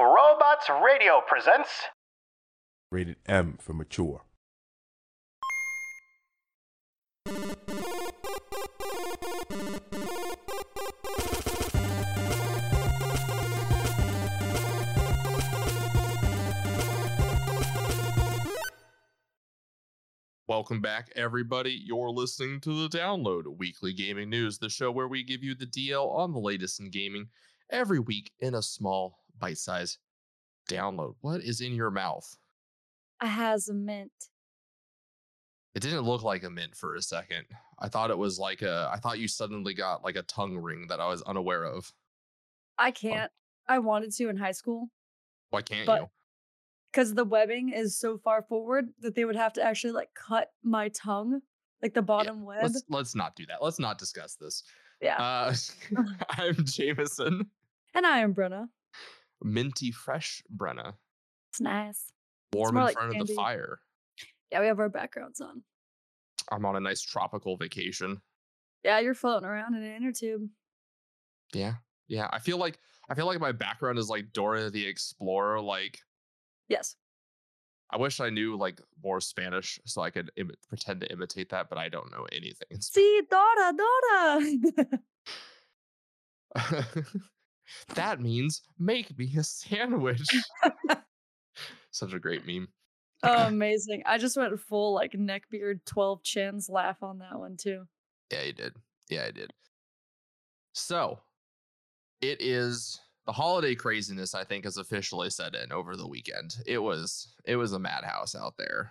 Robots Radio presents... Rated M for Mature. Welcome back, everybody. You're listening to The Download, weekly gaming news, the show where we give you the DL on the latest in gaming every week in a small, bite-sized download. What is in your mouth? It has a mint. It didn't look like a mint for a second. I thought it was like a... I thought you suddenly got like a tongue ring that I was unaware of. I can't. I wanted to in high school. Why can't you? Because the webbing is so far forward that they would have to actually like cut my tongue, like the bottom web. Let's not do that. Let's not discuss this. Yeah. I'm Jameson. And I am Brenna. Minty fresh Brenna. It's nice. Warm in front of the fire. Yeah, we have our backgrounds on. I'm on a nice tropical vacation. Yeah, you're floating around in an inner tube. Yeah. Yeah. I feel like my background is like Dora the Explorer, like... Yes. I wish I knew like more Spanish so I could pretend to imitate that, but I don't know anything. Sí, Dora. That means make me a sandwich. Such a great meme. Oh, amazing. I just went full like neckbeard 12 chins laugh on that one too. Yeah, you did. Yeah, I did. So it is... The holiday craziness, I think, has officially set in over the weekend. It was a madhouse out there.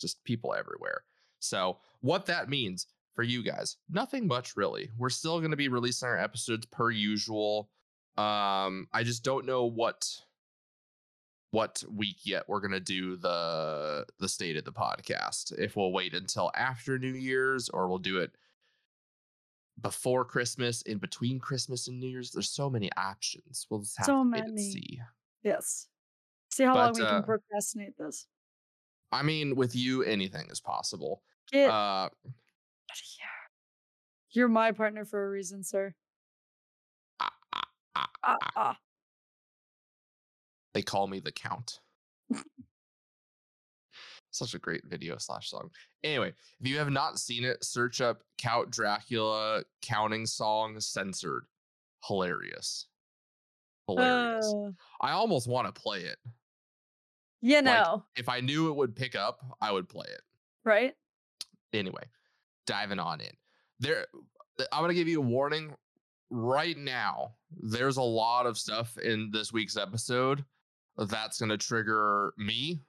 Just people everywhere. So what that means for you guys, nothing much really. We're still going to be releasing our episodes per usual. I just don't know what week yet we're going to do the state of the podcast. If we'll wait until after New Year's or we'll do it before Christmas, in between Christmas and New Year's. There's so many options. We'll just have to wait and see. Yes. See how long we can procrastinate this. I mean, with you, anything is possible. Get out of here. You're my partner for a reason, sir. They call me the Count. Such a great video/song. Anyway, if you have not seen it, search up Count Dracula counting song censored. Hilarious. I almost want to play it. You know. Like, if I knew it would pick up, I would play it. Right? Anyway, diving on in. I'm going to give you a warning right now. There's a lot of stuff in this week's episode that's going to trigger me.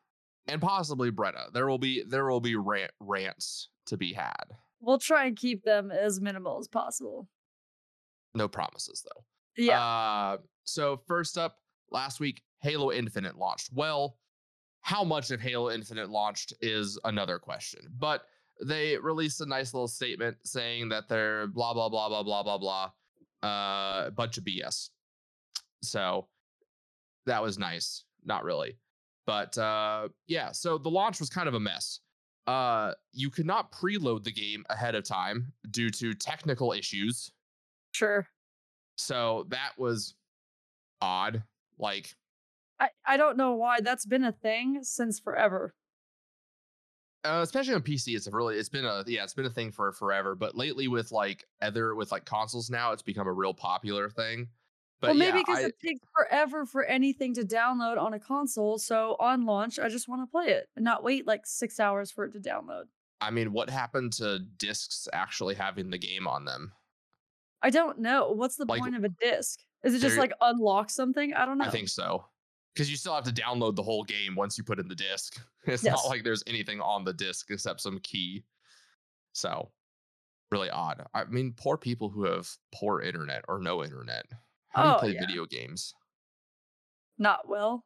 And possibly Brenna. There will be rants to be had. We'll try and keep them as minimal as possible. No promises, though. Yeah. So first up, last week, Halo Infinite launched. Well, how much of Halo Infinite launched is another question. But they released a nice little statement saying that they're blah, blah, blah, blah, blah, blah, blah. A bunch of BS. So that was nice. Not really. But yeah, so the launch was kind of a mess. You could not preload the game ahead of time due to technical issues. Sure. So that was odd. Like, I don't know why that's been a thing since forever. Especially on PC, it's been a thing for forever. But lately, with consoles now, it's become a real popular thing. But well, maybe because it takes forever for anything to download on a console. So on launch, I just want to play it and not wait like 6 hours for it to download. I mean, what happened to discs actually having the game on them? I don't know. What's the point of a disc? Is it just like unlock something? I don't know. I think so. Because you still have to download the whole game once you put in the disc. It's not like there's anything on the disc except some key. So really odd. I mean, poor people who have poor internet or no internet. How do you play video games? Not well.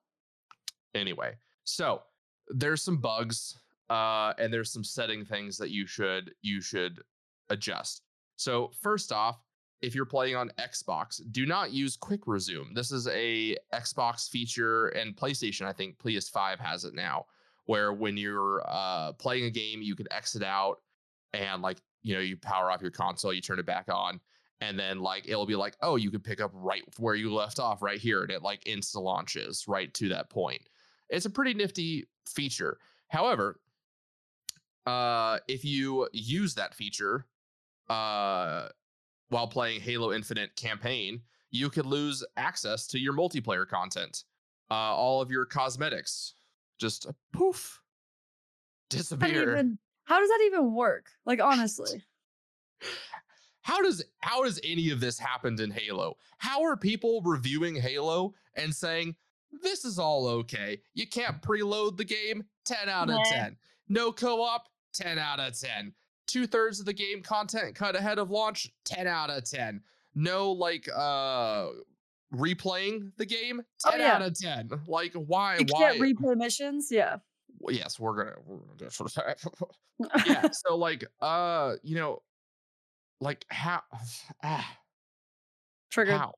Anyway, so there's some bugs and there's some setting things that you should adjust. So first off, if you're playing on Xbox, do not use Quick Resume. This is a Xbox feature, and PlayStation, I think PS5 has it now, where when you're playing a game, you can exit out and you power off your console, you turn it back on. And then like, it'll be like, oh, you could pick up right where you left off right here. And it like insta launches right to that point. It's a pretty nifty feature. However, if you use that feature while playing Halo Infinite campaign, you could lose access to your multiplayer content. All of your cosmetics just poof, disappear. How does that even work? Like, honestly. How does any of this happen in Halo? How are people reviewing Halo and saying, this is all okay? You can't preload the game, 10 out of 10. No co-op, 10 out of 10. 2/3 of the game content cut ahead of launch, 10 out of 10. No, like, replaying the game, 10 out of 10. Like, why? You can't replay missions? Yeah. Well, yes, we're gonna do it for that. Yeah, so, like, you know, like, how? Triggered. How?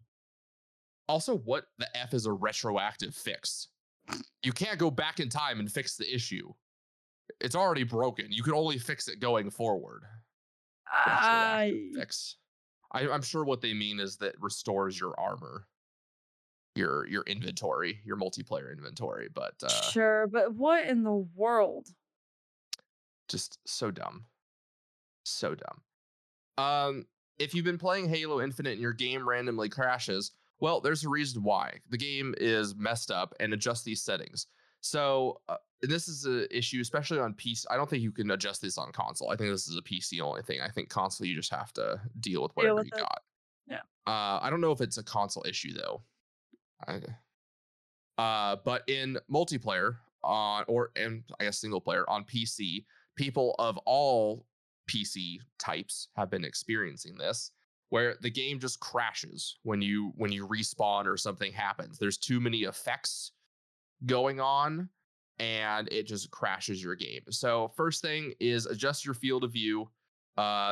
Also, what the F is a retroactive fix? You can't go back in time and fix the issue. It's already broken. You can only fix it going forward. Fix. I'm sure what they mean is that restores your armor, your inventory, your multiplayer inventory. But sure, but what in the world? Just so dumb, so dumb. If you've been playing Halo Infinite and your game randomly crashes, well, there's a reason why. The game is messed up and adjust these settings. So this is an issue, especially on PC. I don't think you can adjust this on console. I think this is a PC only thing. I think console, you just have to deal with whatever you got. Yeah. I don't know if it's a console issue, though. But in multiplayer or I guess single player on PC, people of all PC types have been experiencing this, where the game just crashes when you respawn or something happens. There's too many effects going on and it just crashes your game. So first thing is adjust your field of view.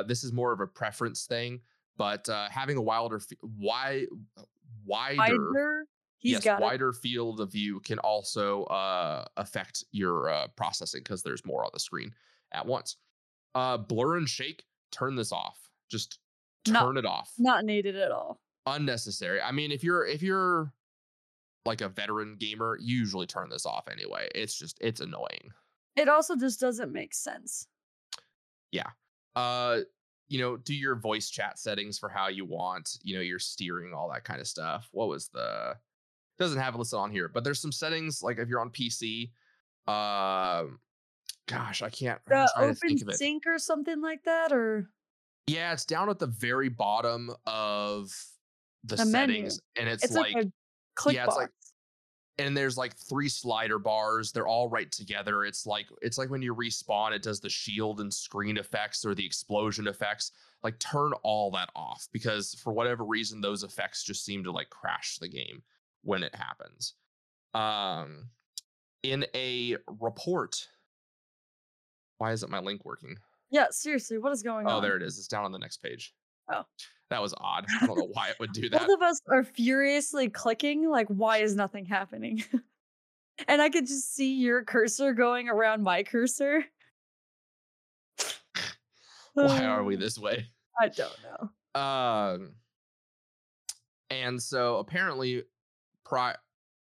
This is more of a preference thing, but having a wider field of view can also affect your processing because there's more on the screen at once. Blur and shake, turn this off. Just turn it off. Not needed at all. Unnecessary. I mean, if you're like a veteran gamer, you usually turn this off anyway. It's annoying. It also just doesn't make sense. Yeah. You know, do your voice chat settings for how you want, you know, your steering, all that kind of stuff. What was the, doesn't have it listed on here, but there's some settings, like if you're on PC, gosh, I can't open sync or something like that, or. Yeah, it's down at the very bottom of the settings menu. And it's like click box. It's like, and there's like 3 slider bars. They're all right together. It's like when you respawn, it does the shield and screen effects or the explosion effects. Like, turn all that off, because for whatever reason, those effects just seem to like crash the game when it happens. In a report. Why isn't my link working? Yeah, seriously, what is going on? Oh, there it is. It's down on the next page. Oh, that was odd. I don't know why it would do that. Both of us are furiously clicking, like, why is nothing happening? And I could just see your cursor going around my cursor. Why are we this way? I don't know. And so apparently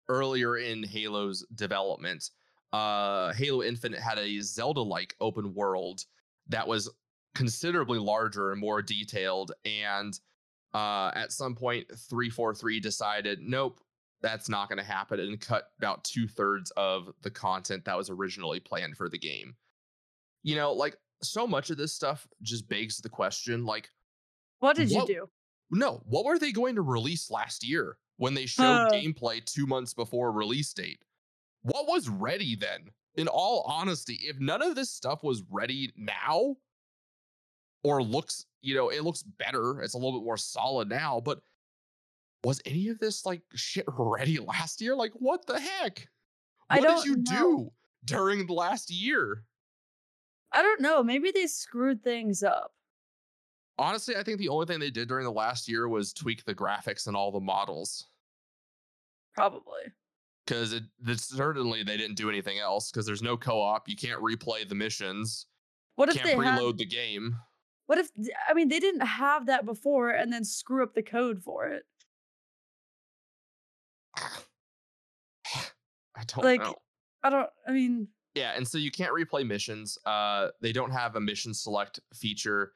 earlier in Halo's development, Halo Infinite had a Zelda-like open world that was considerably larger and more detailed, and at some point 343 decided, nope, that's not going to happen, and cut about 2/3 of the content that was originally planned for the game. You know, like, so much of this stuff just begs the question, like, what were they going to release last year when they showed gameplay 2 months before release date? What was ready then? In all honesty, if none of this stuff was ready now, or looks, you know, it looks better, it's a little bit more solid now, but was any of this like shit ready last year? Like, what the heck? What did you do during the last year? I don't know. Maybe they screwed things up. Honestly, I think the only thing they did during the last year was tweak the graphics and all the models. Probably. Because certainly they didn't do anything else, because there's no co-op. You can't replay the missions. What if you can't preload the game. What if, I mean, they didn't have that before and then screw up the code for it. I don't know. I mean. Yeah, and so you can't replay missions. They don't have a mission select feature.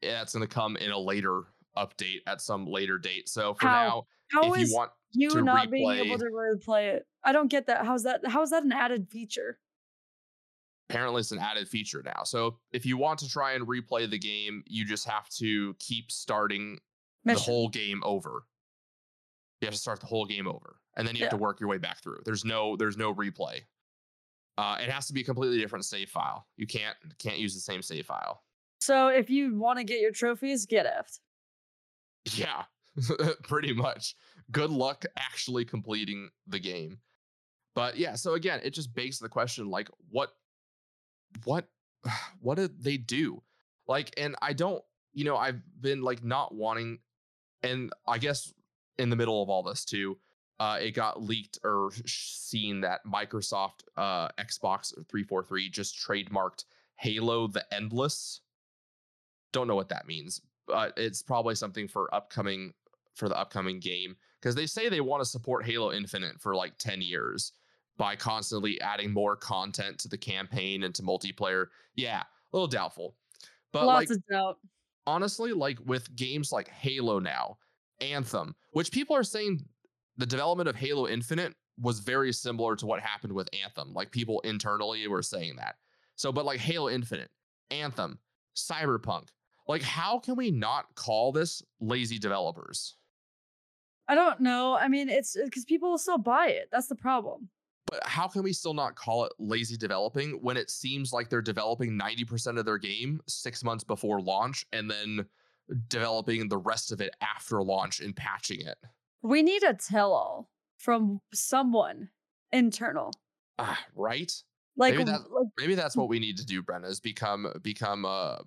That's going to come in a later update at some later date. So for now, if you want to not replay, being able to replay it, I don't get that. How is that an added feature? Apparently it's an added feature now. So if you want to try and replay the game, you just have to keep starting the whole game over. You have to start the whole game over, and then you have to work your way back through. There's no replay. It has to be a completely different save file. You can't use the same save file. So if you want to get your trophies, get effed. Yeah, pretty much. Good luck actually completing the game. But yeah, so again, it just begs the question, like, what did they do? Like, and I don't, you know, I've been like not wanting, and I guess in the middle of all this too, it got leaked or seen that Microsoft Xbox 343 just trademarked Halo the Endless. Don't know what that means, but it's probably something for the upcoming game, because they say they want to support Halo Infinite for like 10 years by constantly adding more content to the campaign and to multiplayer. Yeah, a little doubtful. But lots of doubt. Honestly, like with games like Halo now, Anthem, which people are saying the development of Halo Infinite was very similar to what happened with Anthem. Like people internally were saying that. So, but like Halo Infinite, Anthem, Cyberpunk, like how can we not call this lazy developers? I don't know. I mean, it's because people will still buy it. That's the problem. But how can we still not call it lazy developing when it seems like they're developing 90% of their game 6 months before launch and then developing the rest of it after launch and patching it? We need a tell-all from someone internal. Right? Like maybe that's what we need to do, Brenna, is become a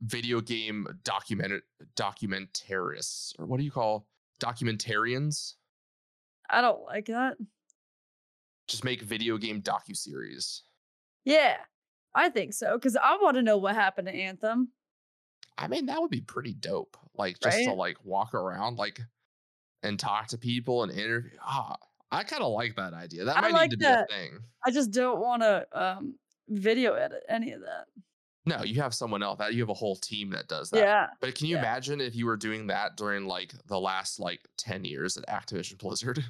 video game documentarists, or what do you call documentarians? I don't like that. Just make video game docuseries. Yeah, I think so, because I want to know what happened to Anthem. I mean, that would be pretty dope. Like just to like walk around like and talk to people and interview. I kind of like that idea. That might need to be a thing. I just don't want to video edit any of that. No, you have someone else. You have a whole team that does that. Yeah. But can you imagine if you were doing that during like the last like 10 years at Activision Blizzard?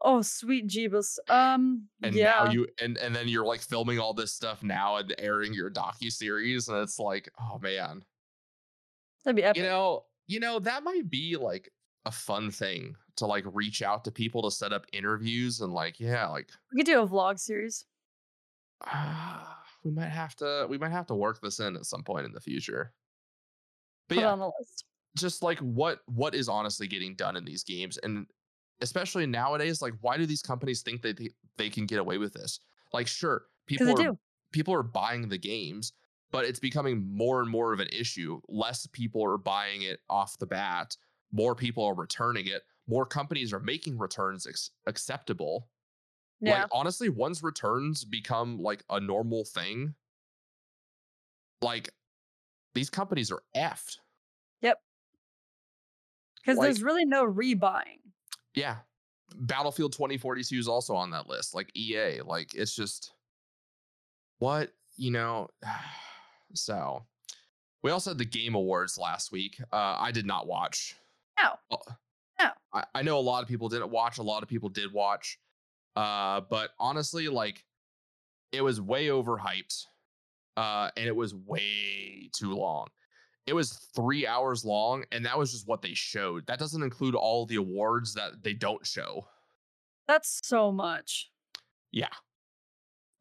Oh, sweet Jeebus. And now you and then you're like filming all this stuff now and airing your docuseries, and it's like, oh man. That'd be epic. You know, that might be like a fun thing to like reach out to people to set up interviews and like, we could do a vlog series. We might have to work this in at some point in the future. But put on the list. Just like what is honestly getting done in these games, and especially nowadays, like why do these companies think that they can get away with this? Like sure, people are buying the games, but it's becoming more and more of an issue. Less people are buying it off the bat. More people are returning it. More companies are making returns acceptable. Yeah. Like, honestly, once returns become like a normal thing, like these companies are effed. Yep. Because like, there's really no rebuying. Yeah. Battlefield 2042 is also on that list. Like EA, like it's just what, you know, so we also had the Game Awards last week. I did not watch. No. I know a lot of people didn't watch. A lot of people did watch. But honestly, like, it was way overhyped. And it was way too long. It was 3 hours long, and that was just what they showed. That doesn't include all the awards that they don't show. That's so much. Yeah.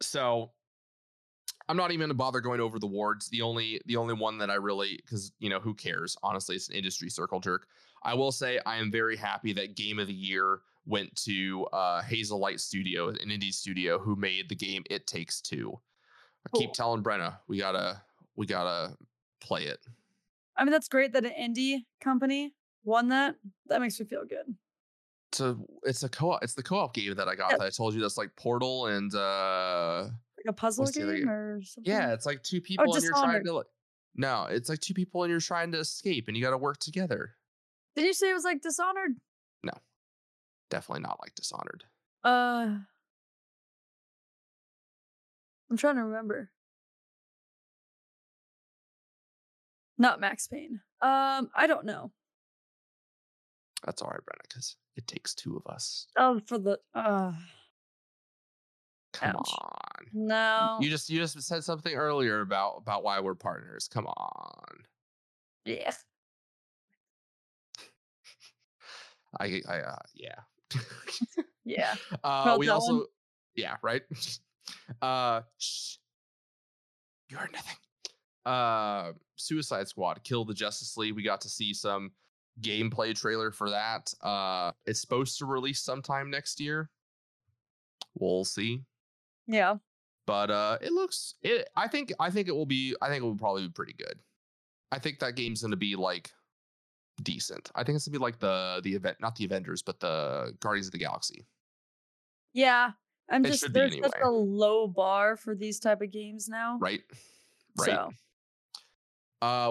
So I'm not even going to bother going over the awards. The only one that I really, because, you know, who cares? Honestly, it's an industry circle jerk. I will say I am very happy that Game of the Year went to Hazel Light Studio, an indie studio who made the game It Takes Two. I keep telling Brenna, we gotta play it. I mean, that's great that an indie company won that. That makes me feel good. It's the co-op game that I got that I told you, that's like Portal and like a puzzle game or something. Yeah, it's like two people and you're trying to like No, it's like two people and you're trying to escape and you got to work together. Did you say it was like Dishonored? No, definitely not like Dishonored. I'm trying to remember. Not Max Payne. I don't know. That's all right, Brenna, because it takes two of us. Oh, for the... Come ouch. On. No. You just said something earlier about why we're partners. Come on. Yeah. Yeah. Yeah. We also... One. Yeah, right? You heard nothing. Suicide Squad, Kill the Justice League. We got to see some gameplay trailer for that. It's supposed to release sometime next year. We'll see. Yeah. But it looks it I think it will probably be pretty good. I think that game's gonna be like decent. I think it's gonna be like the event, not the Avengers, but the Guardians of the Galaxy. Yeah. I'm it just there's anyway. Such a low bar for these type of games now. Right. So.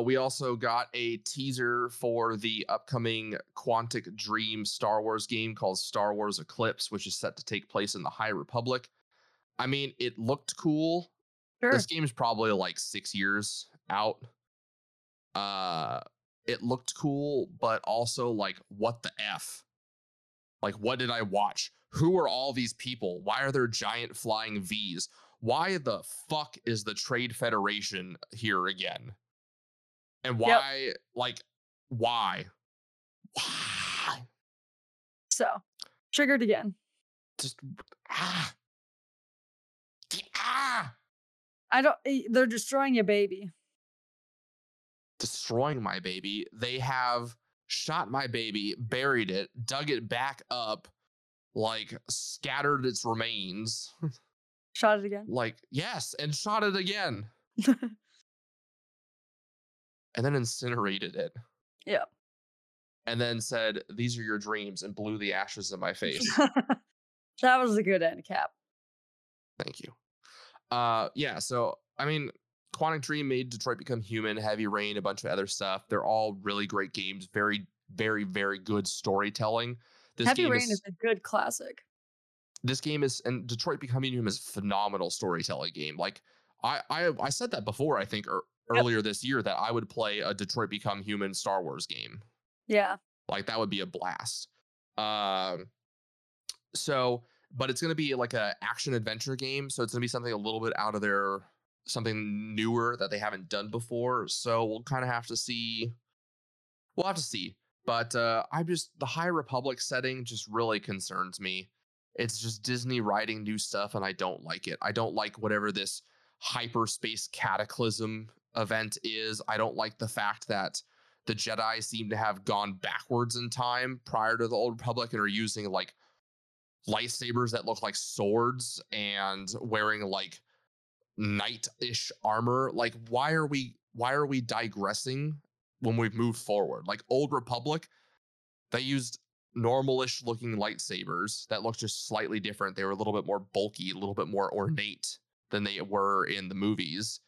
We also got a teaser for the upcoming Quantic Dream Star Wars game called Star Wars Eclipse, which is set to take place in the High Republic. I mean, it looked cool. Sure. This game is probably like 6 years out. It looked cool, but also like, what the F? Like, what did I watch? Who are all these people? Why are there giant flying Vs? Why the fuck is the Trade Federation here again? And why, yep. Like, why? So, triggered again. Just, they're destroying your baby. Destroying my baby. They have shot my baby, buried it, dug it back up, like, scattered its remains. Shot it again? Like, yes, and shot it again. And then incinerated it. Yeah. And then said, these are your dreams, and blew the ashes in my face. That was a good end cap. Thank you. Yeah, so, I mean, Quantic Dream made Detroit Become Human, Heavy Rain, a bunch of other stuff. They're all really great games. Very, very, very good storytelling. This Heavy Rain is a good classic. This game is, and Detroit Become Human is a phenomenal storytelling game. Like, I said that before, I think, or earlier this year, that I would play a Detroit Become Human Star Wars game. Yeah. Like, that would be a blast. But it's going to be like an action-adventure game, so it's going to be something a little bit out of their... something newer that they haven't done before, so we'll kind of have to see. We'll have to see. But I'm just... the High Republic setting just really concerns me. It's just Disney writing new stuff, and I don't like it. I don't like whatever this hyperspace cataclysm event is. I don't like the fact that the Jedi seem to have gone backwards in time prior to the Old Republic and are using like lightsabers that look like swords and wearing like knight-ish armor. Like, why are we digressing when we've moved forward? Like, Old Republic, they used normalish looking lightsabers that looked just slightly different. They were a little bit more bulky, a little bit more ornate than they were in the movies,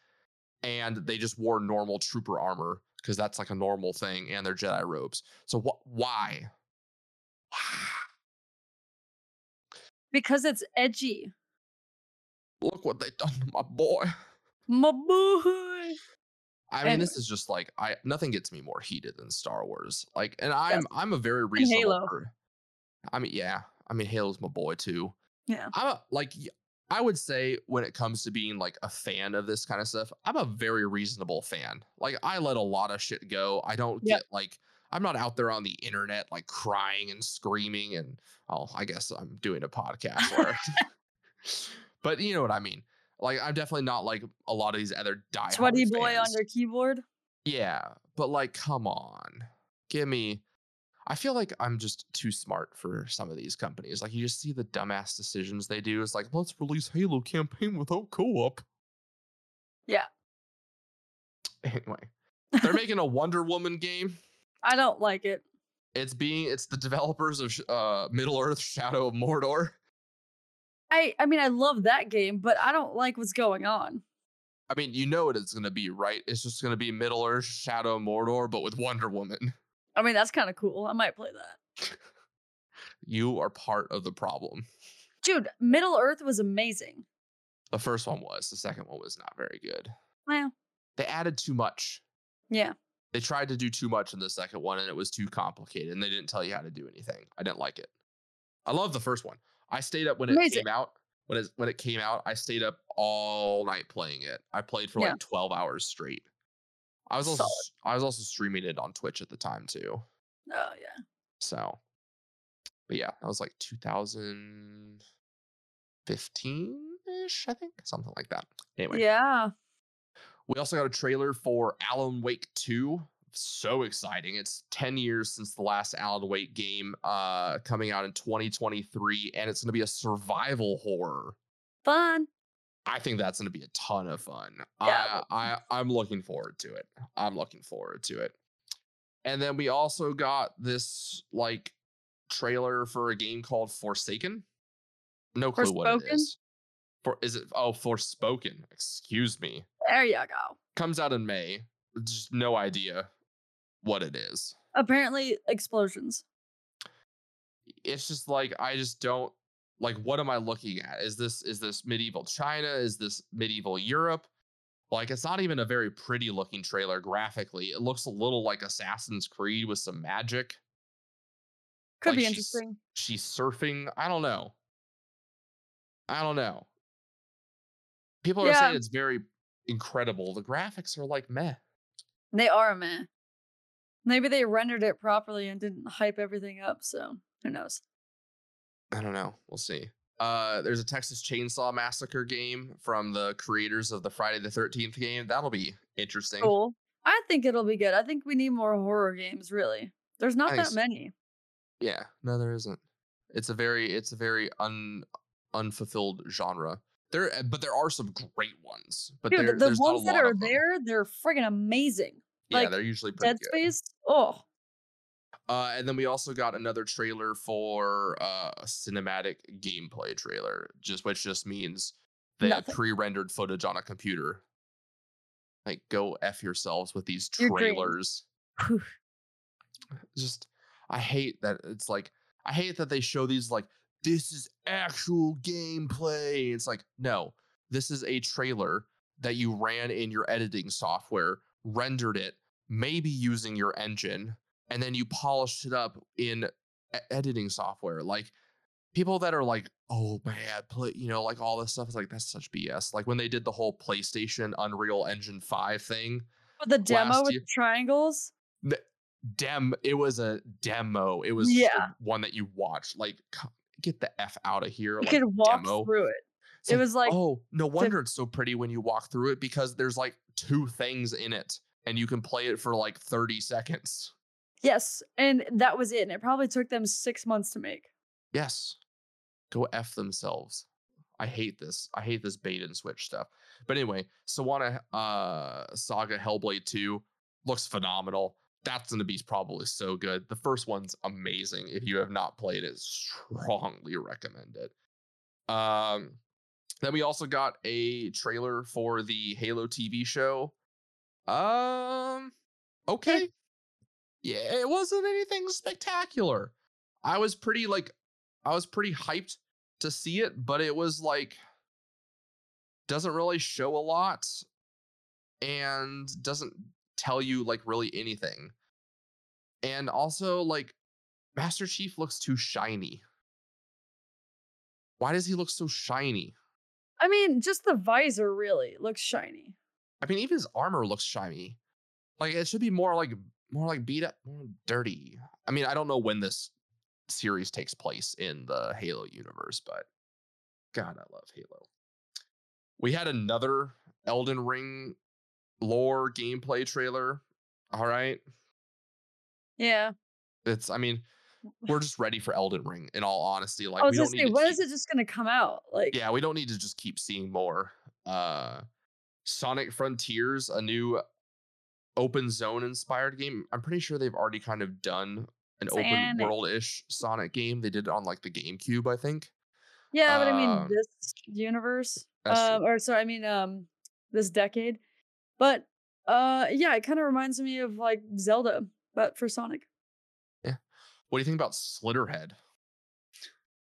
and they just wore normal trooper armor because that's like a normal thing, and their Jedi robes. So why? Because it's edgy. Look what they done to my boy. My boy. I mean, this is just like, nothing gets me more heated than Star Wars. Like, and I'm a very reasonable. Halo. I mean, yeah. I mean, Halo's my boy too. Yeah. I would say when it comes to being like a fan of this kind of stuff, I'm a very reasonable fan. Like, I let a lot of shit go. I don't get like, I'm not out there on the internet like crying and screaming and I guess I'm doing a podcast where. But you know what I mean. Like, I'm definitely not like a lot of these other diehard sweaty boy fans on your keyboard. Yeah, but like, come on, give me. I feel like I'm just too smart for some of these companies. Like, you just see the dumbass decisions they do. It's like, let's release Halo campaign without co-op. Yeah. Anyway, they're making a Wonder Woman game. I don't like it. It's the developers of Middle Earth Shadow of Mordor. I mean, I love that game, but I don't like what's going on. I mean, you know what it's going to be, right? It's just going to be Middle Earth Shadow of Mordor, but with Wonder Woman. I mean, that's kind of cool. I might play that. You are part of the problem. Dude, Middle Earth was amazing. The first one was. The second one was not very good. Well. They added too much. Yeah. They tried to do too much in the second one, and it was too complicated, and they didn't tell you how to do anything. I didn't like it. I love the first one. I stayed up when it came out. When it came out, I stayed up all night playing it. I played for like 12 hours straight. I was also streaming it on Twitch at the time too. Oh yeah. So, but yeah, that was like 2015-ish, I think, something like that. Anyway. Yeah. We also got a trailer for Alan Wake 2. So exciting. It's 10 years since the last Alan Wake game, coming out in 2023, and it's going to be a survival horror. Fun. I think that's going to be a ton of fun. Yeah. I'm looking forward to it. And then we also got this like trailer for a game called Forspoken. No clue what it is. Forspoken. Excuse me. There you go. Comes out in May. Just no idea what it is. Apparently explosions. It's just like, I just don't like, what am I looking at? Is this medieval China? Is this medieval Europe? Like, it's not even a very pretty looking trailer graphically. It looks a little like Assassin's Creed with some magic. Could be interesting. She's surfing. I don't know. People are saying it's very incredible. The graphics are like meh. They are meh. Maybe they rendered it properly and didn't hype everything up, so who knows? I don't know. We'll see. There's a Texas Chainsaw Massacre game from the creators of the Friday the 13th game. That'll be interesting. Cool. I think it'll be good. I think we need more horror games, really. There's not that many. Yeah. No, there isn't. It's a very unfulfilled genre. But there are some great ones. But dude, the ones that are there, they're friggin' amazing. Yeah, like, they're usually pretty good. Dead Space, oh. And then we also got another trailer for a cinematic gameplay trailer, which means they had pre-rendered footage on a computer. Like, go F yourselves with these trailers. I hate that. It's like, I hate that they show these like, this is actual gameplay. It's like, no, this is a trailer that you ran in your editing software, rendered it, maybe using your engine, and then you polished it up in editing software. Like, people that are like, oh man, play, you know, like all this stuff is like, that's such BS. Like when they did the whole PlayStation Unreal Engine 5 thing. But the demo with triangles? It was a demo. It was one that you watched. Like, get the F out of here. You like, could walk through it. It's it was like, oh, no wonder it's so pretty when you walk through it, because there's like two things in it and you can play it for like 30 seconds. Yes. And that was it. And it probably took them 6 months to make. Yes. Go F themselves. I hate this. I hate this bait and switch stuff. But anyway, Sewana Saga Hellblade 2 looks phenomenal. That's going to be probably so good. The first one's amazing. If you have not played it, strongly recommend it. Then we also got a trailer for the Halo TV show. Okay. Yeah, it wasn't anything spectacular. I was pretty hyped to see it, but it was like, doesn't really show a lot and doesn't tell you like really anything. And also, like, Master Chief looks too shiny. Why does he look so shiny? I mean, just the visor really looks shiny. I mean, even his armor looks shiny. Like, it should be more like beat up, more dirty. I mean, I don't know when this series takes place in the Halo universe, but God, I love Halo. We had another Elden Ring lore gameplay trailer. All right. Yeah. We're just ready for Elden Ring, in all honesty. Like, is it just gonna come out? Like, yeah, we don't need to just keep seeing more. Sonic Frontiers, a new open zone inspired game. I'm pretty sure they've already kind of done an open world-ish Sonic game. They did it on like the GameCube, I think. Yeah, but I mean this universe. Or sorry, I mean this decade. But yeah, it kind of reminds me of like Zelda, but for Sonic. Yeah. What do you think about Slitterhead?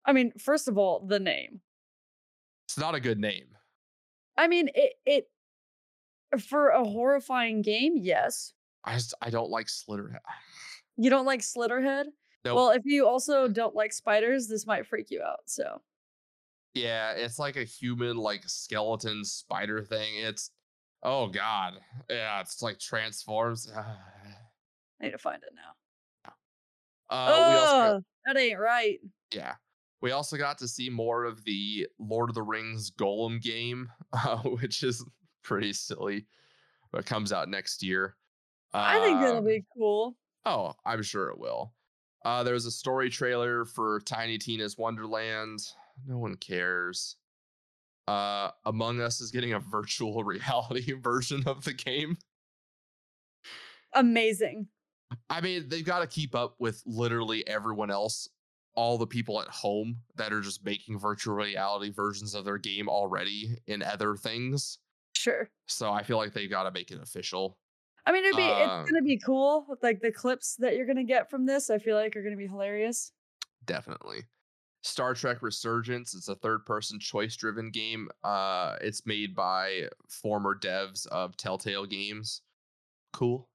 I mean, first of all, the name. It's not a good name. I mean, it for a horrifying game, yes. I don't like Slitterhead. You don't like Slitterhead? Nope. Well, if you also don't like spiders, this might freak you out. So. Yeah, it's like a human, like skeleton spider thing. It's, oh god, yeah, it's like transforms. I need to find it now. That ain't right. Yeah, we also got to see more of the Lord of the Rings Golem game, which is pretty silly, but comes out next year. I think that'll be cool. Oh, I'm sure it will. There was a story trailer for Tiny Tina's Wonderland. No one cares. Among Us is getting a virtual reality version of the game. Amazing. I mean, they've got to keep up with literally everyone else. All the people at home that are just making virtual reality versions of their game already in other things. Sure. So I feel like they've got to make it official. I mean, it's going to be cool. Like the clips that you're going to get from this, I feel like are going to be hilarious. Definitely. Star Trek Resurgence. It's a third-person choice-driven game. It's made by former devs of Telltale Games. Cool.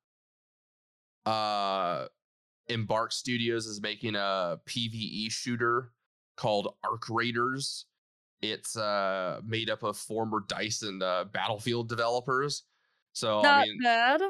Embark Studios is making a PvE shooter called Arc Raiders. It's made up of former Dice and Battlefield developers. So not bad.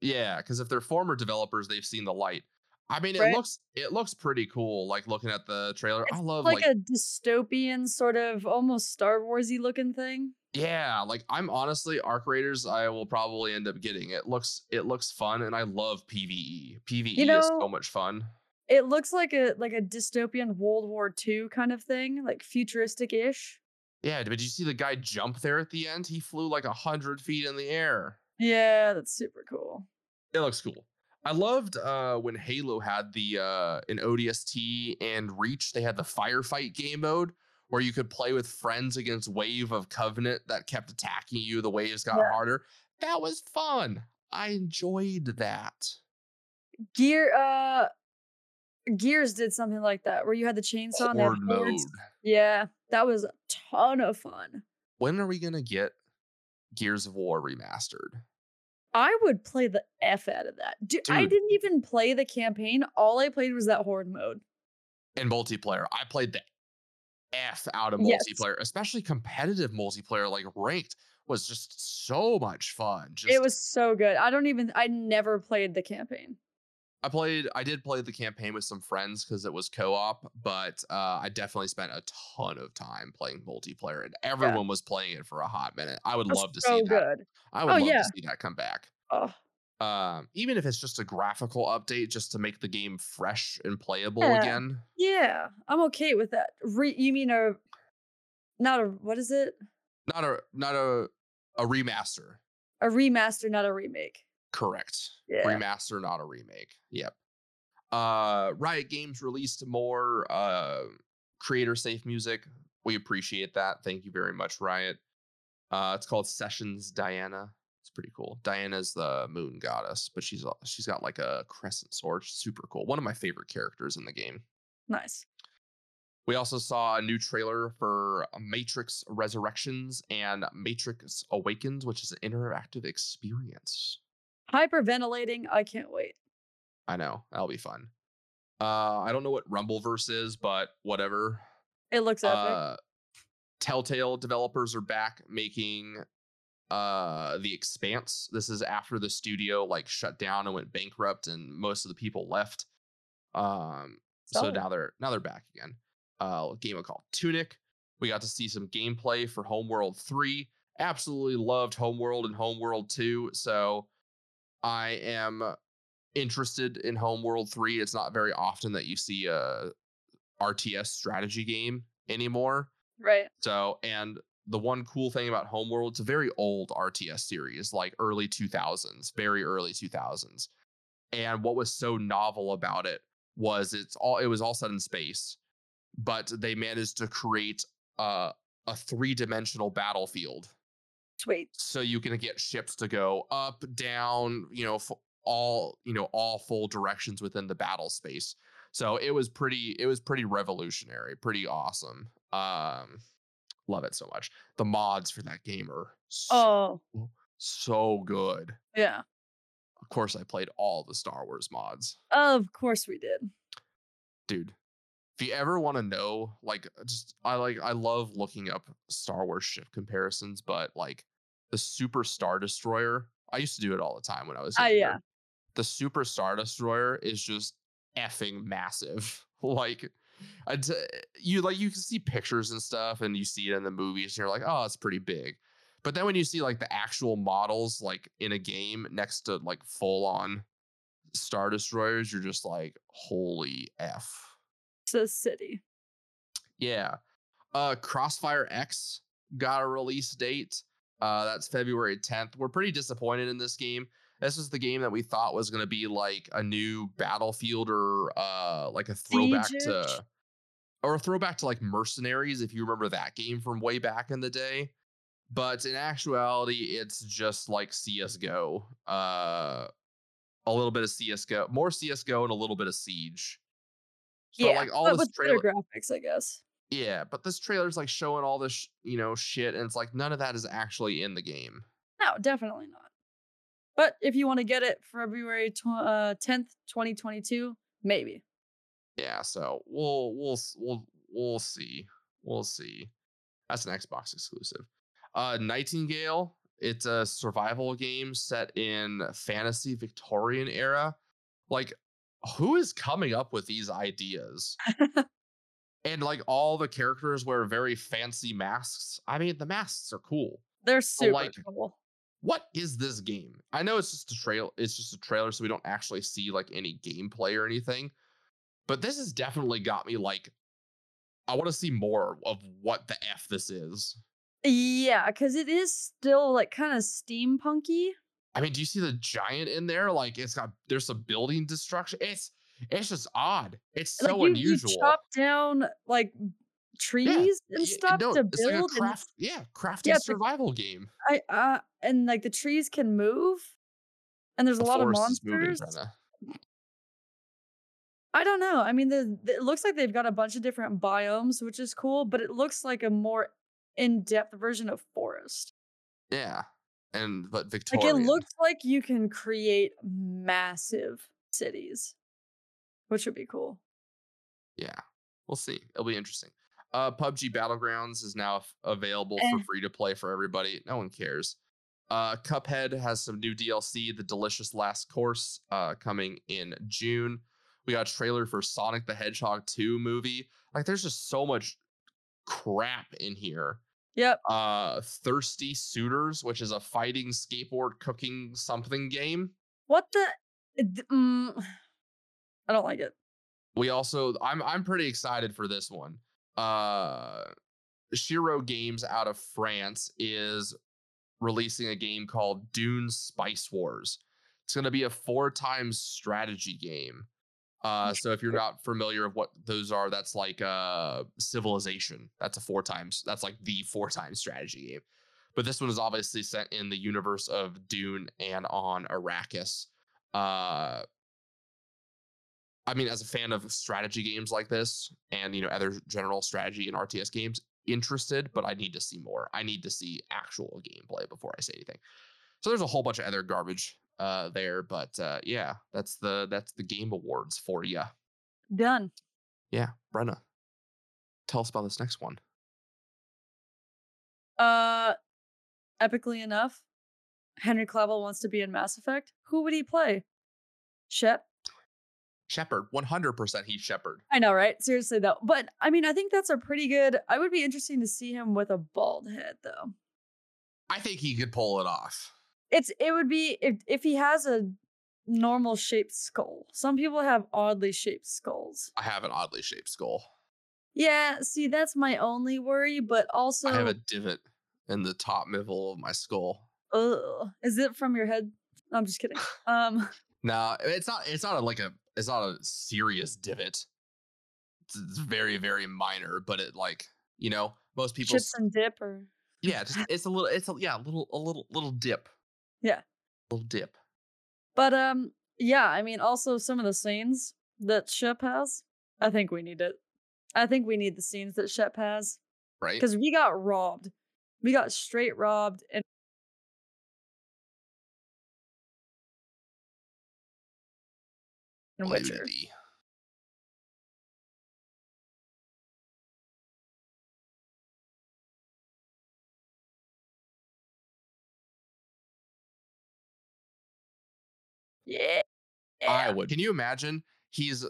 Yeah, because if they're former developers, they've seen the light. I mean, right? it looks pretty cool. Like looking at the trailer, it's I love like a dystopian sort of almost Star Wars-y looking thing. Yeah, like I'm honestly Arc Raiders. I will probably end up getting it. It looks fun, and I love PvE. PvE is so much fun. It looks like a dystopian World War II kind of thing, like futuristic-ish. Yeah, but did you see the guy jump there at the end? He flew like 100 feet in the air. Yeah, that's super cool. It looks cool. I loved when Halo had the in ODST and Reach, they had the firefight game mode where you could play with friends against wave of Covenant that kept attacking you. The waves got harder. That was fun. I enjoyed that. Gears did something like that where you had the chainsaw. Horde mode. Yeah, that was a ton of fun. When are we gonna get Gears of War remastered? I would play the F out of that. Dude, I didn't even play the campaign. All I played was that horde mode. And multiplayer. I played the F out of multiplayer, especially competitive multiplayer, like ranked, was just so much fun. It was so good. I never played the campaign. I did play the campaign with some friends because it was co-op, but I definitely spent a ton of time playing multiplayer, and everyone was playing it for a hot minute. I would love to see that. I would love to see that come back. Oh. Even if it's just a graphical update, just to make the game fresh and playable again. Yeah, I'm okay with that. You mean what is it? Not a remaster. A remaster, not a remake. Correct. Yeah. Remaster, not a remake. Yep. Riot Games released more creator safe music. We appreciate that. Thank you very much, Riot. It's called Sessions Diana. It's pretty cool. Diana's the moon goddess, but she's got like a crescent sword. She's super cool. One of my favorite characters in the game. Nice. We also saw a new trailer for Matrix Resurrections and Matrix Awakens, which is an interactive experience. Hyperventilating. I can't wait. I know. That'll be fun. I don't know what Rumbleverse is, but whatever. It looks epic. Telltale developers are back making The Expanse. This is after the studio like shut down and went bankrupt and most of the people left. So now they're back again. A game called Tunic. We got to see some gameplay for Homeworld 3. Absolutely loved Homeworld and Homeworld 2. So I am interested in Homeworld 3. It's not very often that you see a RTS strategy game anymore. Right. So, and the one cool thing about Homeworld, it's a very old RTS series, like early 2000s, very early 2000s. And what was so novel about it was it was all set in space, but they managed to create a three-dimensional battlefield Sweet. So you can get ships to go up, down, all full directions within the battle space. So it was pretty revolutionary, pretty awesome. Love it so much. The mods for that game are so good. Yeah. Of course, I played all the Star Wars mods. Of course we did. Dude, if you ever want to know, I love looking up Star Wars ship comparisons, but the Super Star Destroyer, I used to do it all the time when I was younger. Yeah. The Super Star Destroyer is just effing massive. You can see pictures and stuff, and you see it in the movies, and you're like, oh, it's pretty big. But then when you see the actual models in a game next to full on Star Destroyers, you're just like, holy f. It's a city. Yeah. Crossfire X got a release date. That's February 10th. We're pretty disappointed in this game. This is the game that we thought was going to be a new Battlefield or a throwback to Mercenaries, if you remember that game from way back in the day. But in actuality, it's just CSGO. A little bit of CSGO, more CSGO, and a little bit of Siege. But yeah, but with better graphics, I guess. Yeah, but this trailer's showing all this, shit, and it's none of that is actually in the game. No, definitely not. But if you want to get it February 10th, 2022, maybe. Yeah, so we'll see. We'll see. That's an Xbox exclusive. Nightingale, it's a survival game set in fantasy Victorian era. Who is coming up with these ideas? And all the characters wear very fancy masks. I mean, the masks are cool. They're super cool. What is this game? I know it's just a trail. It's just a trailer, so we don't actually see any gameplay or anything. But this has definitely got me I want to see more of what the f this is. Yeah, because it is still kind of steampunky. I mean, do you see the giant in there? There's some building destruction. It's just odd. It's so unusual. You chop down trees and stuff to build. Crafting survival game. And the trees can move, and there's a lot of monsters. I don't know. I mean, it looks like they've got a bunch of different biomes, which is cool, but it looks like a more in-depth version of forest. Yeah. But Victorian. It looks like you can create massive cities, which would be cool. Yeah, we'll see. It'll be interesting. PUBG Battlegrounds is now available for free to play for everybody. No one cares. Cuphead has some new DLC, The Delicious Last Course, coming in June. We got a trailer for Sonic the Hedgehog 2 movie. There's just so much crap in here. Yep. Thirsty Suitors, which is a fighting, skateboard, cooking, something game. What the? I don't like it. We also, I'm pretty excited for this one. Shiro Games out of France is releasing a game called Dune Spice Wars. It's going to be a 4x strategy game. So if you're not familiar with what those are, that's Civilization. That's a 4x. That's the 4x strategy game. But this one is obviously set in the universe of Dune and on Arrakis. I mean, as a fan of strategy games like this and, other general strategy and RTS games, interested, but I need to see more. I need to see actual gameplay before I say anything. So there's a whole bunch of other garbage there, but yeah, that's the Game Awards for you. Done. Yeah, Brenna, tell us about this next one. Epically enough, Henry Cavill wants to be in Mass Effect. Who would he play? Shepard, 100%. He's Shepard. I know, right? Seriously though, but I mean, I think that's a pretty good. I would be interesting to see him with a bald head, though. I think he could pull it off. It would be if he has a normal shaped skull. Some people have oddly shaped skulls. I have an oddly shaped skull. Yeah, see, that's my only worry, but also I have a divot in the top middle of my skull. Ugh. Is it from your head? No, I'm just kidding. No, it's not a serious divot. It's very, very minor, but most people chips and dip or Yeah, just, it's a little, it's a, yeah, a little dip. Yeah. A little dip. But, yeah, I mean, also some of the scenes that Shep has, I think we need it. I think we need the scenes that Shep has. Right. Because we got robbed. We got straight robbed. And Witcher. Yeah. I would. Can you imagine he's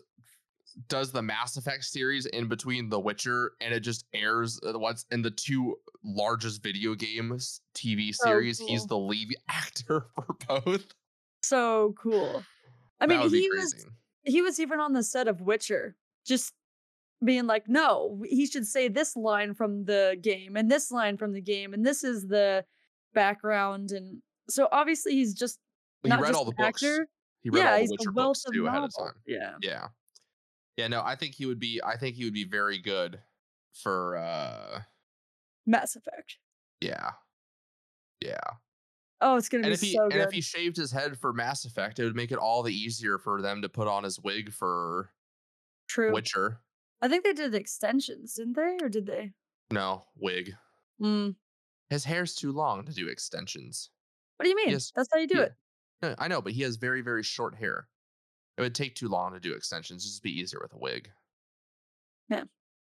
does the Mass Effect series in between The Witcher, and it just airs what's in the two largest video games TV series. So cool. He's the lead actor for both. So cool. I mean, he was even on the set of Witcher, just being like, no, he should say this line from the game and this line from the game, and this is the background. And so obviously he's just not read just all the books. Actor. He read all the Witcher books too ahead of time. Yeah. Yeah. Yeah, no, I think he would be very good for Mass Effect. Yeah. Yeah. Oh, it's gonna be so good. And if he shaved his head for Mass Effect, it would make it all the easier for them to put on his wig for Witcher. I think they did extensions, didn't they? Or did they? No, wig. Mm. His hair's too long to do extensions. What do you mean? That's how you do it. No, I know, but he has very, very short hair. It would take too long to do extensions. It'd just be easier with a wig. Yeah.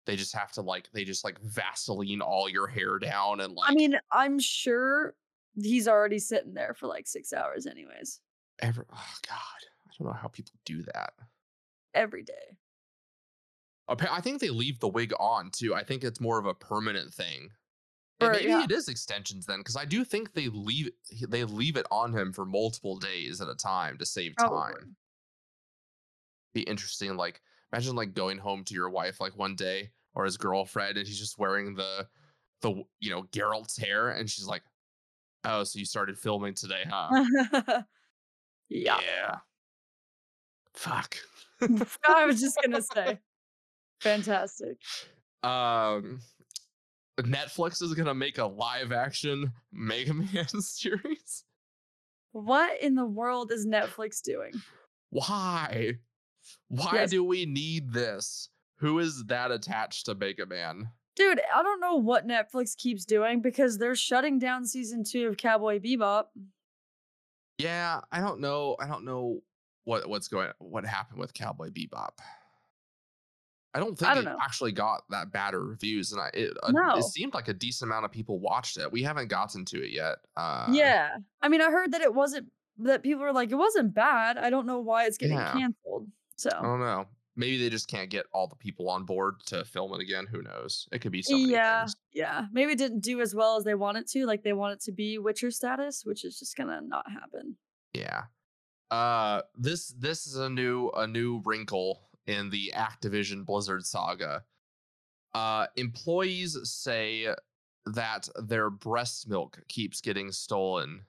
They just have to like Vaseline all your hair down and like. I mean, I'm sure he's already sitting there for like 6 hours anyways. Oh God, I don't know how people do that. Every day. I think they leave the wig on too. I think it's more of a permanent thing. And maybe it is extensions then, because I do think they leave it on him for multiple days at a time to save time. Be interesting, like imagine like going home to your wife like one day or his girlfriend, and he's just wearing the you know Geralt's hair, and she's like, "Oh, so you started filming today, huh?" Yeah. Fuck. I was just gonna say, fantastic. Netflix is gonna make a live action Mega Man series. What in the world is Netflix doing? Why do we need this? Who is that attached to Mega Man? Dude, I don't know what Netflix keeps doing, because they're shutting down season 2 of Cowboy Bebop. Yeah, I don't know what happened with Cowboy Bebop. I don't think it actually got that bad of reviews, and it seemed like a decent amount of people watched it. We haven't gotten to it yet. Yeah, I mean, I heard that it wasn't, that people were like, it wasn't bad. I don't know why it's getting canceled. So I don't know. Maybe they just can't get all the people on board to film it again. Who knows? It could be something. Yeah. Maybe it didn't do as well as they want it to. Like they want it to be Witcher status, which is just gonna not happen. Yeah. This is a new wrinkle in the Activision Blizzard saga. Employees say that their breast milk keeps getting stolen.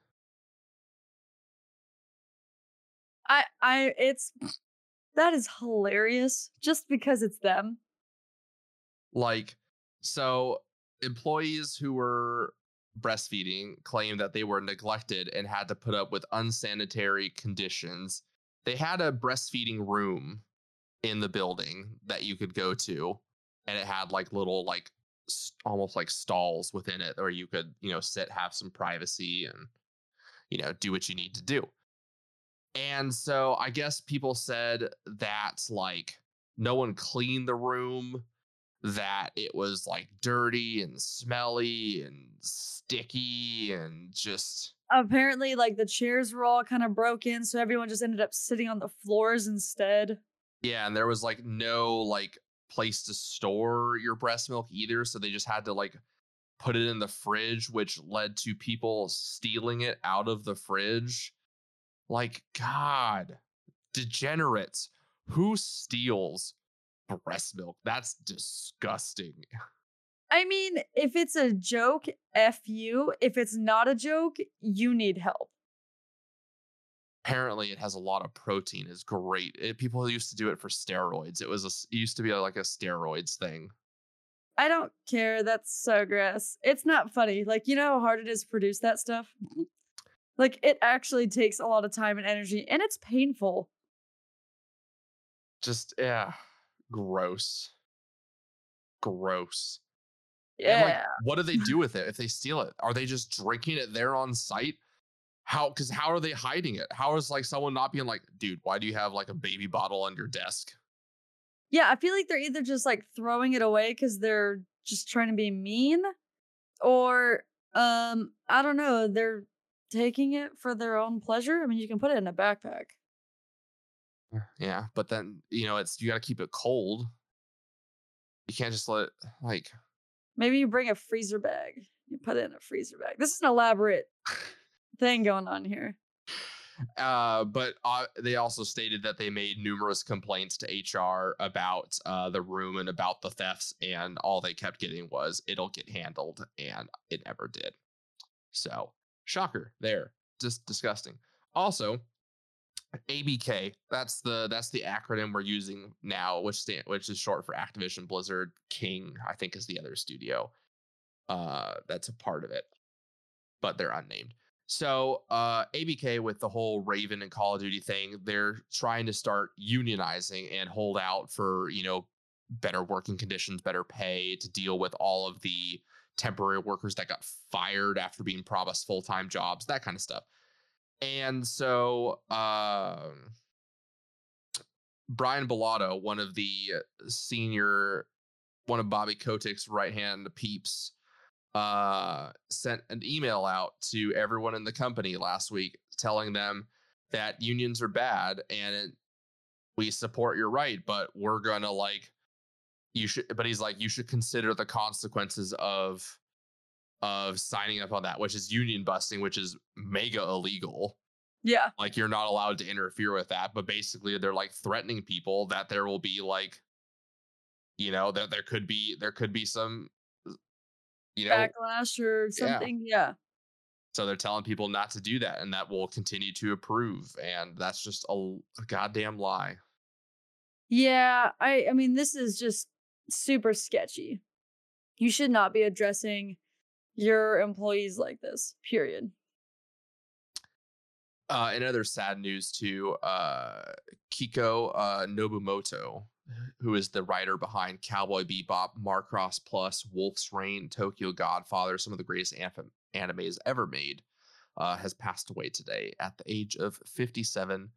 That is hilarious, just because it's them. Like, so employees who were breastfeeding claimed that they were neglected and had to put up with unsanitary conditions. They had a breastfeeding room in the building that you could go to, and it had like little like almost like stalls within it where you could, you know, sit, have some privacy, and, you know, do what you need to do. And so I guess people said that like no one cleaned the room, that it was like dirty and smelly and sticky, and just apparently like the chairs were all kind of broken, so everyone just ended up sitting on the floors instead. Yeah, and there was like no like place to store your breast milk either, so they just had to like put it in the fridge, which led to people stealing it out of the fridge. Like, God, degenerates. Who steals breast milk? That's disgusting. I mean, if it's a joke, F you. If it's not a joke, you need help. Apparently, it has a lot of protein. It's great. People used to do it for steroids. It used to be like a steroids thing. I don't care. That's so gross. It's not funny. Like, you know how hard it is to produce that stuff? Like, it actually takes a lot of time and energy, and it's painful. Just, yeah. Gross. Gross. Yeah. Like, what do they do with it if they steal it? Are they just drinking it there on site? How? Because how are they hiding it? How is, like, someone not being like, dude, why do you have, like, a baby bottle on your desk? Yeah, I feel like they're either just, like, throwing it away because they're just trying to be mean, or, I don't know, they're taking it for their own pleasure. I mean, you can put it in a backpack. Yeah, but then, you know, it's, you got to keep it cold. You can't just let it, like... Maybe you bring a freezer bag. You put it in a freezer bag. This is an elaborate thing going on here. But they also stated that they made numerous complaints to HR about the room and about the thefts, and all they kept getting was, it'll get handled, and it never did. So, shocker there. Just disgusting. Also, ABK, that's the acronym we're using now, which is short for Activision Blizzard King, I think, is the other studio that's a part of it, but they're unnamed. So ABK, with the whole Raven and Call of Duty thing, they're trying to start unionizing and hold out for, you know, better working conditions, better pay, to deal with all of the temporary workers that got fired after being promised full-time jobs, that kind of stuff. And so Brian Bellotto, one of Bobby Kotick's right-hand peeps, sent an email out to everyone in the company last week telling them that unions are bad and we support your right, but we're gonna, like, you should, but he's like, you should consider the consequences of signing up on that, which is union busting, which is mega illegal. Yeah, like, you're not allowed to interfere with that, but basically they're, like, threatening people that there will be, like, you know, that there could be some, you know, backlash or something. Yeah. So they're telling people not to do that, and that will continue to improve, and that's just a goddamn lie. Yeah, I mean, this is just super sketchy. You should not be addressing your employees like this, period. In other sad news too, Kiko Nobumoto, who is the writer behind Cowboy Bebop, Macross Plus, Wolf's Rain, Tokyo Godfather, some of the greatest animes ever made, has passed away today at the age of 57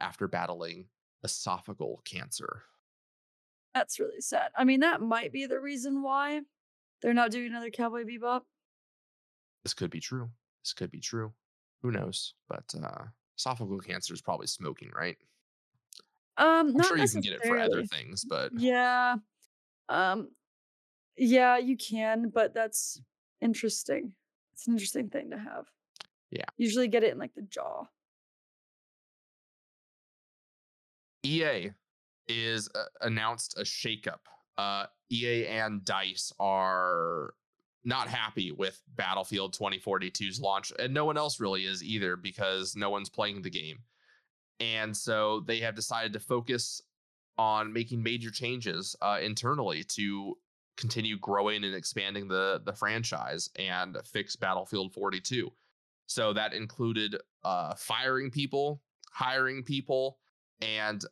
after battling esophageal cancer. That's really sad. I mean, that might be the reason why they're not doing another Cowboy Bebop. This could be true. Who knows? But esophageal cancer is probably smoking, right? I'm sure you can get it for other things, but yeah. Yeah, you can, but that's interesting. It's an interesting thing to have. Yeah. Usually get it in, like, the jaw. EA is announced a shakeup. EA and Dice are not happy with Battlefield 2042's launch, and no one else really is either, because no one's playing the game. And so they have decided to focus on making major changes internally to continue growing and expanding the franchise and fix Battlefield 42. So that included firing people, hiring people, and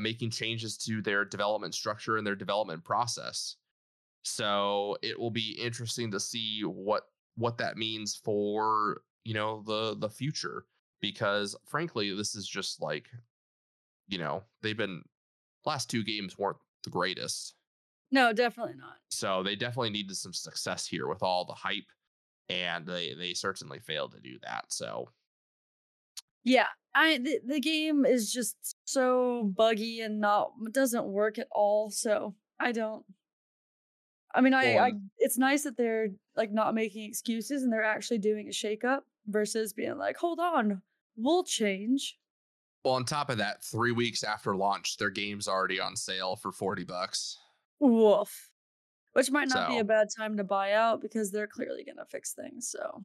making changes to their development structure and their development process. So it will be interesting to see what that means for, you know, the future. Because, frankly, this is just, like, you know, last two games weren't the greatest. No, definitely not. So they definitely needed some success here with all the hype, and they certainly failed to do that. So, yeah, the game is just so buggy and doesn't work at all. So it's nice that they're, like, not making excuses and they're actually doing a shakeup, versus being like, hold on, we'll change. Well, on top of that, 3 weeks after launch, their game's already on sale for $40. Woof. Which might not be a bad time to buy out, because they're clearly going to fix things. So,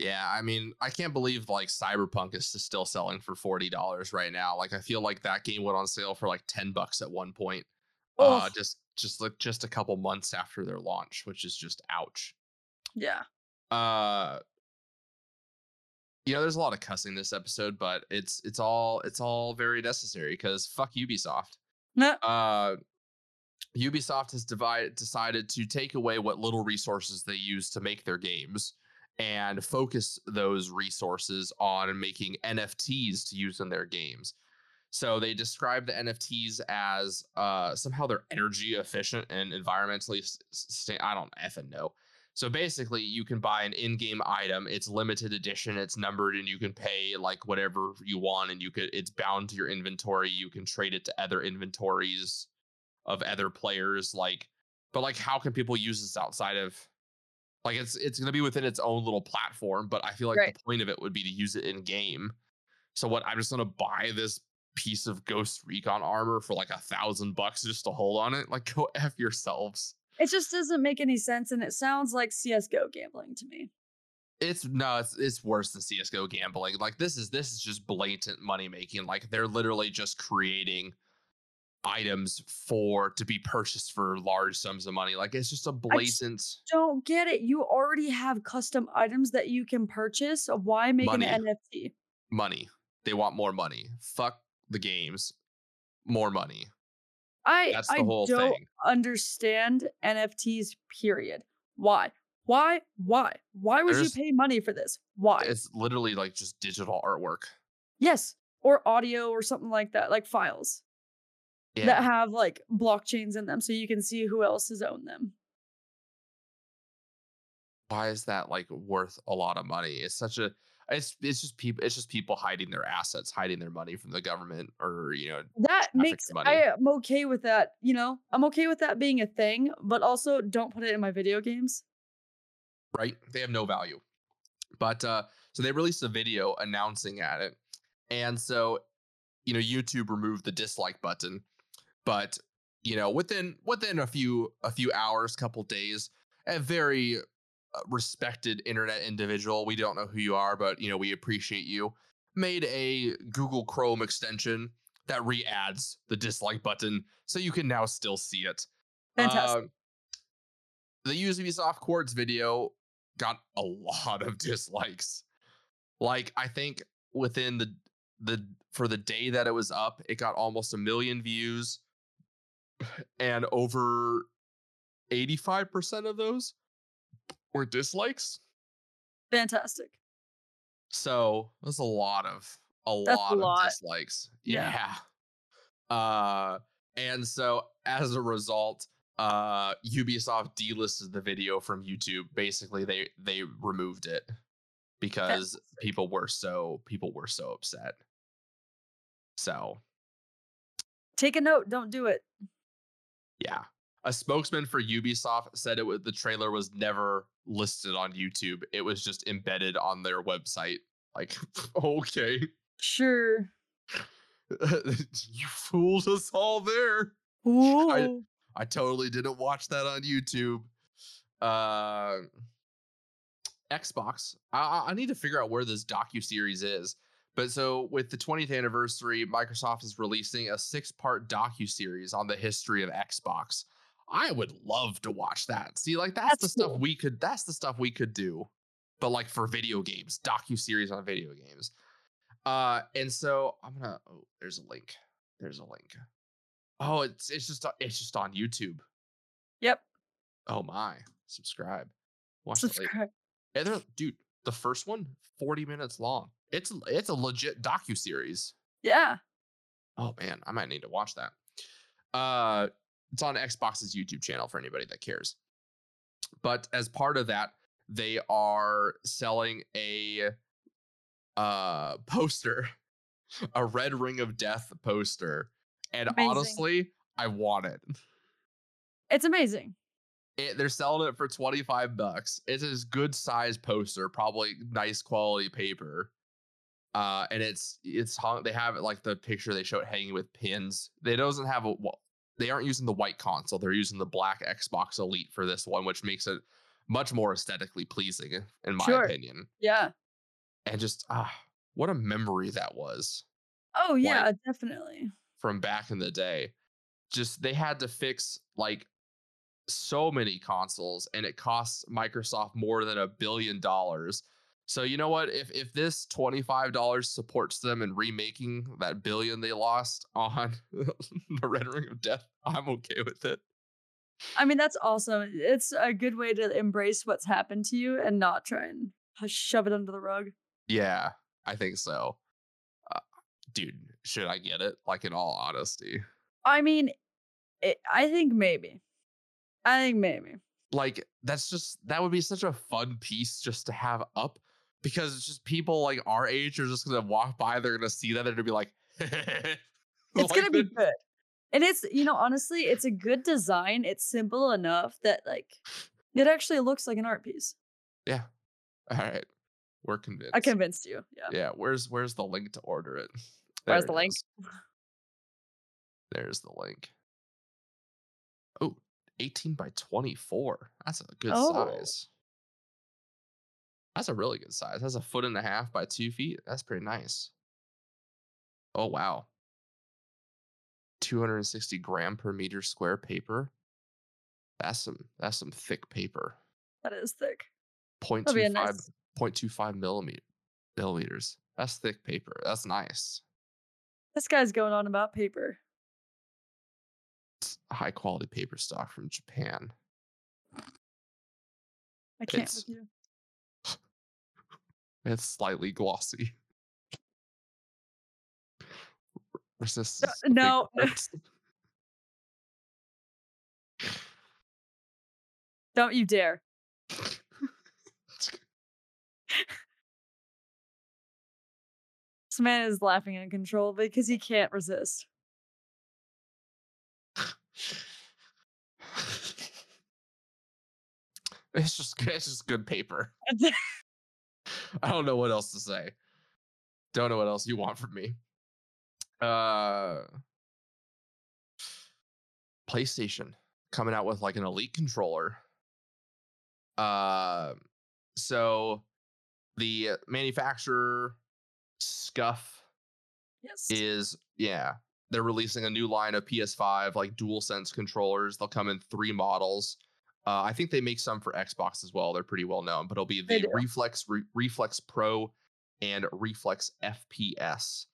yeah, I mean, I can't believe, like, Cyberpunk is still selling for $40 right now. Like, I feel like that game went on sale for, like, $10 at one point. just a couple months after their launch, which is just ouch. Yeah. You know, there's a lot of cussing this episode, but it's all very necessary because fuck Ubisoft. No. Ubisoft has decided to take away what little resources they use to make their games and focus those resources on making NFTs to use in their games. So they describe the NFTs as somehow they're energy efficient and environmentally I don't effing know. So basically, you can buy an in-game item. It's limited edition. It's numbered, and you can pay like whatever you want, and it's bound to your inventory. You can trade it to other inventories of other players. But how can people use this outside of? It's going to be within its own little platform, but I feel like the point of it would be to use it in game. So what? I'm just going to buy this piece of Ghost Recon armor for like $1,000 just to hold on it. Like, go F yourselves. It just doesn't make any sense, and it sounds like CSGO gambling to me. It's worse than CSGO gambling. Like, this is just blatant money making. Like, they're literally just creating items to be purchased for large sums of money. Like, it's just a blatant. I don't get it. You already have custom items that you can purchase. So why make an NFT? Money. They want more money. Fuck the games. More money. I don't understand NFTs, period. Why would you pay money for this? Why? It's literally like just digital artwork. Yes. Or audio or something like that, like files that have like blockchains in them so you can see who else has owned them. Why is that like worth a lot of money? It's just people hiding their assets, hiding their money from the government, or that makes money. I'm okay with that. I'm okay with that being a thing, but also don't put it in my video games. Right, they have no value. But so they released a video announcing at it, and so YouTube removed the dislike button, but within a few hours, couple days, a very respected internet individual, we don't know who you are, but we appreciate you, made a Google Chrome extension that re-adds the dislike button so you can now still see it. Fantastic. The Ubisoft Quartz video got a lot of dislikes. Like, I think within the day that it was up, it got almost 1 million views, and over 85% of those or dislikes. Fantastic. So there's a lot of dislikes. Yeah. And so as a result, Ubisoft delisted the video from YouTube. Basically, they removed it because people were so upset. So take a note, don't do it. Yeah. A spokesman for Ubisoft said the trailer was never listed on YouTube. It was just embedded on their website. Like, okay. Sure. You fooled us all there. I totally didn't watch that on YouTube. Xbox. I need to figure out where this docuseries is. But so with the 20th anniversary, Microsoft is releasing a 6-part docuseries on the history of Xbox. I would love to watch that. See, like that's the stuff we could do, but like for video games, docuseries on video games. And so there's a link. Oh, it's just on YouTube. Yep. Oh my, subscribe. Watch it later. Yeah, dude, the first one, 40 minutes long. It's a legit docuseries. Yeah. Oh man, I might need to watch that. It's on Xbox's YouTube channel for anybody that cares. But as part of that, they are selling a poster, a Red Ring of Death poster. And amazing. Honestly, I want it. It's amazing. They're selling it for $25. It's a good size poster, probably nice quality paper. And it's hung. They have it like the picture they show it hanging with pins. They aren't using the white console. They're using the black Xbox Elite for this one, which makes it much more aesthetically pleasing, in my opinion. Yeah. And just, what a memory that was. Oh, yeah, definitely. From back in the day. just they had to fix like so many consoles, and it costs Microsoft more than $1 billion. So you know what? If this $25 supports them in remaking that billion they lost on the Red Ring of Death, I'm okay with it. I mean, that's awesome. It's a good way to embrace what's happened to you and not try and shove it under the rug. Yeah, I think so. Dude, should I get it? Like, in all honesty. I mean, I think maybe. Like, that's just, that would be such a fun piece just to have up, because it's just people like our age are just going to walk by, they're going to see that, and they're going to be like, it's going to be good. And it's, you know, honestly, it's a good design. It's simple enough that, like, it actually looks like an art piece. Yeah. All right. We're convinced. I convinced you. Yeah. Yeah. Where's the link to order it? Where's the link? There's the link. Oh, 18 by 24. That's a good size. That's a really good size. That's 1.5 foot by 2 feet. That's pretty nice. Oh, wow. 260 gram per meter square paper. That's some thick paper. That is thick. 0.25 millimeters. That's thick paper. That's nice. This guy's going on about paper. It's high quality paper stock from Japan. I can't with you. It's slightly glossy. No. Don't you dare. This man is laughing uncontrollably because he can't resist. It's just good paper. I don't know what else to say. Don't know what else you want from me. PlayStation coming out with like an Elite controller. So the manufacturer Scuf is, they're releasing a new line of PS5 like DualSense controllers. They'll come in 3 models. I think they make some for Xbox as well. They're pretty well known, but it'll be the Reflex Pro and Reflex FPS.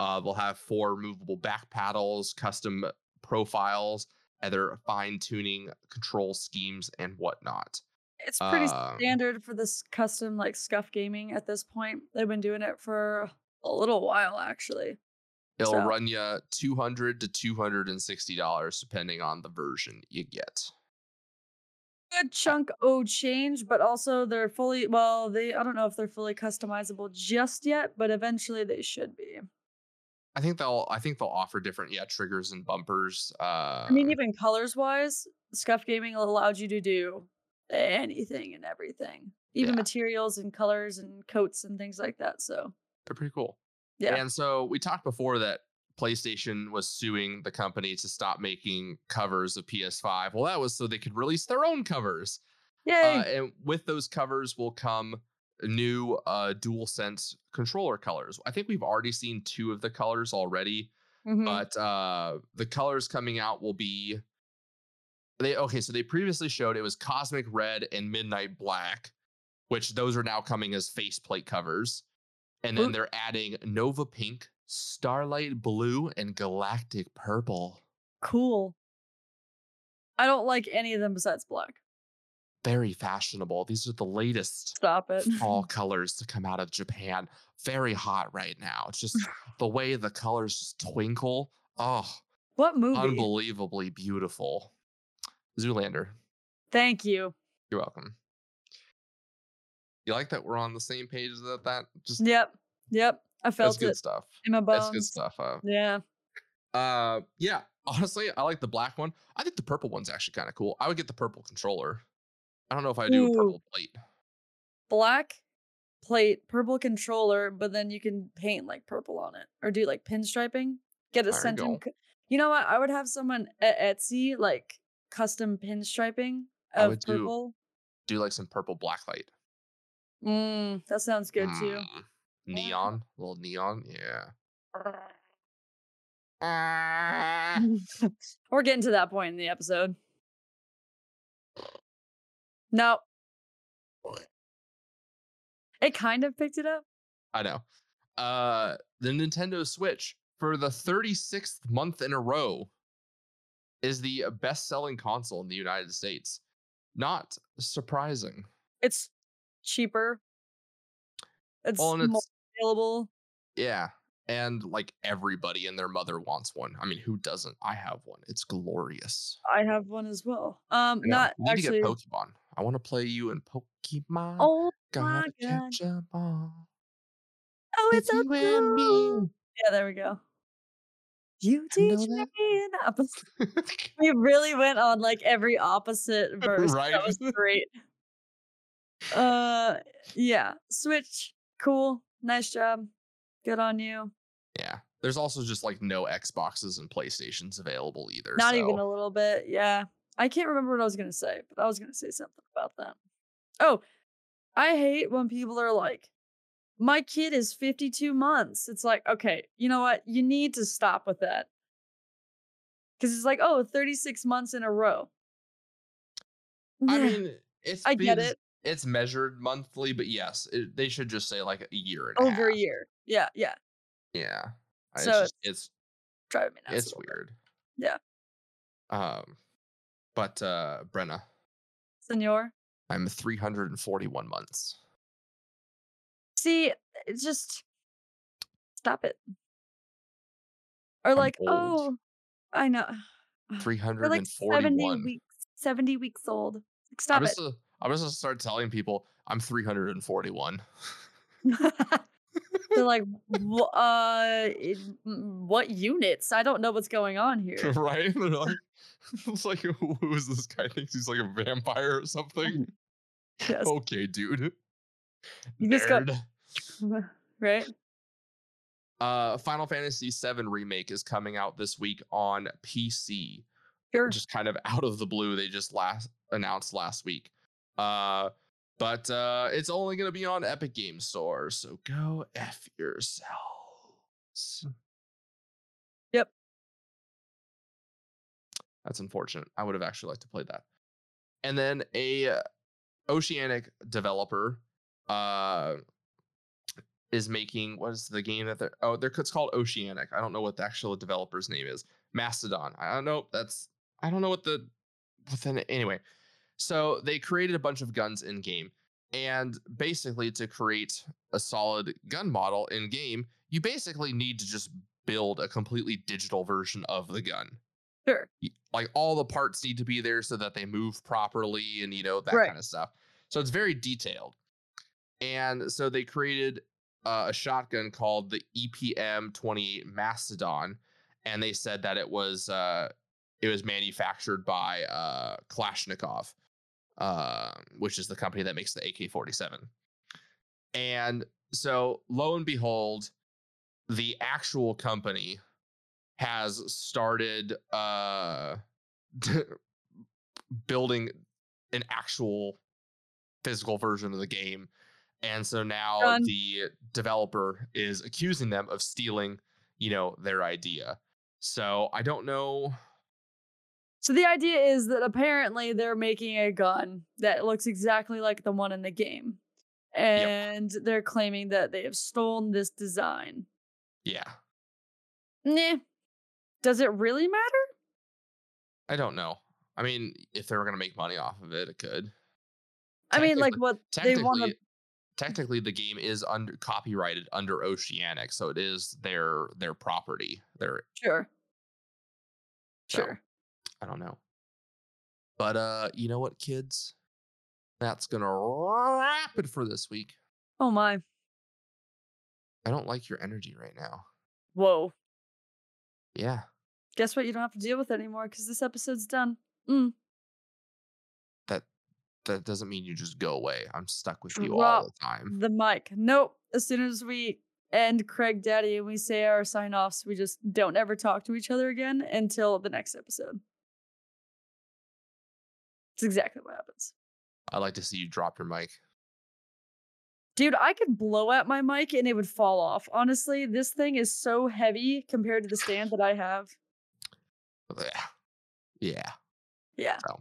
They'll have 4 removable back paddles, custom profiles, other fine-tuning control schemes, and whatnot. It's pretty standard for this custom, like, Scuf gaming at this point. They've been doing it for a little while, actually. It'll run you $200 to $260, depending on the version you get. Good chunk of change, but also they're fully, I don't know if they're fully customizable just yet, but eventually they should be. I think they'll offer different triggers and bumpers. I mean, even colors wise, Scuf Gaming allowed you to do anything and everything, even materials and colors and coats and things like that. So they're pretty cool. Yeah. And so we talked before that PlayStation was suing the company to stop making covers of PS5. Well, that was so they could release their own covers. Yay! And with those covers will come new DualSense controller colors. I think we've already seen 2 of the colors already, but the colors coming out will be so they previously showed it was Cosmic Red and Midnight Black, which those are now coming as faceplate covers. And then they're adding Nova Pink, Starlight Blue, and Galactic Purple. Cool. I don't like any of them besides black. Very fashionable. These are the latest fall colors to come out of Japan. Very hot right now. It's just the way the colors just twinkle. Oh, what movie? Unbelievably beautiful. Zoolander. Thank you. You're welcome. You like that we're on the same page as that? Just yep. I felt that's good stuff. In my bones. That's good stuff. Yeah. Yeah. Honestly, I like the black one. I think the purple one's actually kind of cool. I would get the purple controller. I don't know if I do a purple plate. Black plate, purple controller, but then you can paint like purple on it or do like pinstriping. Get a sentiment. You know what? I would have someone at Etsy like custom pinstriping of purple. Do like some purple blacklight. That sounds good too. Neon, a little neon, yeah. We're getting to that point in the episode. No. It kind of picked it up. I know. The Nintendo Switch, for the 36th month in a row, is the best-selling console in the United States. Not surprising. It's cheaper. It's more available. Yeah. And like everybody and their mother wants one. I mean, who doesn't? I have one. It's glorious. I have one as well. Not I need actually to get Pokemon. I want to play you in Pokemon. Oh my God. Catch a ball. Oh, it's so cool. Yeah, there we go. You teach me an opposite. We really went on like every opposite verse. Right? That was great. Yeah. Switch. Cool. Nice job. Good on you. Yeah. There's also just like no Xboxes and PlayStations available either. Not even a little bit. Yeah. I can't remember what I was going to say, but I was going to say something about that. Oh, I hate when people are like, my kid is 52 months. It's like, okay, you know what? You need to stop with that. Because it's like, oh, 36 months in a row. I mean, I get it. It's measured monthly, but yes, they should just say like a year and a half. Over a year. Yeah, yeah. Yeah. So it's driving me nuts. It's weird. Yeah. But Brenna. Senor? I'm 341 months. See, it's just stop it. Or like, oh, I know. 341. Like 70 weeks old. Like, stop it. I'm just going to start telling people I'm 341. They're like, what units? I don't know what's going on here. Right? They're like, it's like, who is this guy? Thinks he's like a vampire or something. Yes. Okay, dude. You just got right. Final Fantasy VII Remake is coming out this week on PC. Sure. Just kind of out of the blue. They just announced last week. But it's only going to be on Epic Games Store, so go F yourselves. Yep. That's unfortunate. I would have actually liked to play that. And then a Oceanic developer is making, what is the game that it's called Oceanic. I don't know what the actual developer's name is. Mastodon. I don't know what the, within it, anyway. So they created a bunch of guns in game, and basically to create a solid gun model in game, you basically need to just build a completely digital version of the gun. Sure. Like all the parts need to be there so that they move properly and, you know, that right. kind of stuff. So it's very detailed. And so they created a shotgun called the EPM-28 Mastodon, and they said that it was manufactured by Kalashnikov. Which is the company that makes the AK-47. And so, lo and behold, the actual company has started building an actual physical version of the game. And so now the developer is accusing them of stealing, you know, their idea. So I don't know. So the idea is that apparently they're making a gun that looks exactly like the one in the game. And yep. They're claiming that they have stolen this design. Yeah. Nah. Does it really matter? I don't know. I mean, if they were going to make money off of it, it could. I mean, like what they want to. Technically, the game is copyrighted under Oceanic, so it is their property. Sure. So. Sure. I don't know. But you know what, kids? That's going to wrap it for this week. Oh, my. I don't like your energy right now. Whoa. Yeah. Guess what? You don't have to deal with it anymore because this episode's done. That doesn't mean you just go away. I'm stuck with you all the time. The mic. Nope. As soon as we end Craig Daddy and we say our sign-offs, we just don't ever talk to each other again until the next episode. It's exactly what happens. I'd like to see you drop your mic. Dude, I could blow out my mic and it would fall off. Honestly, this thing is so heavy compared to the stand that I have. Yeah. Yeah. So.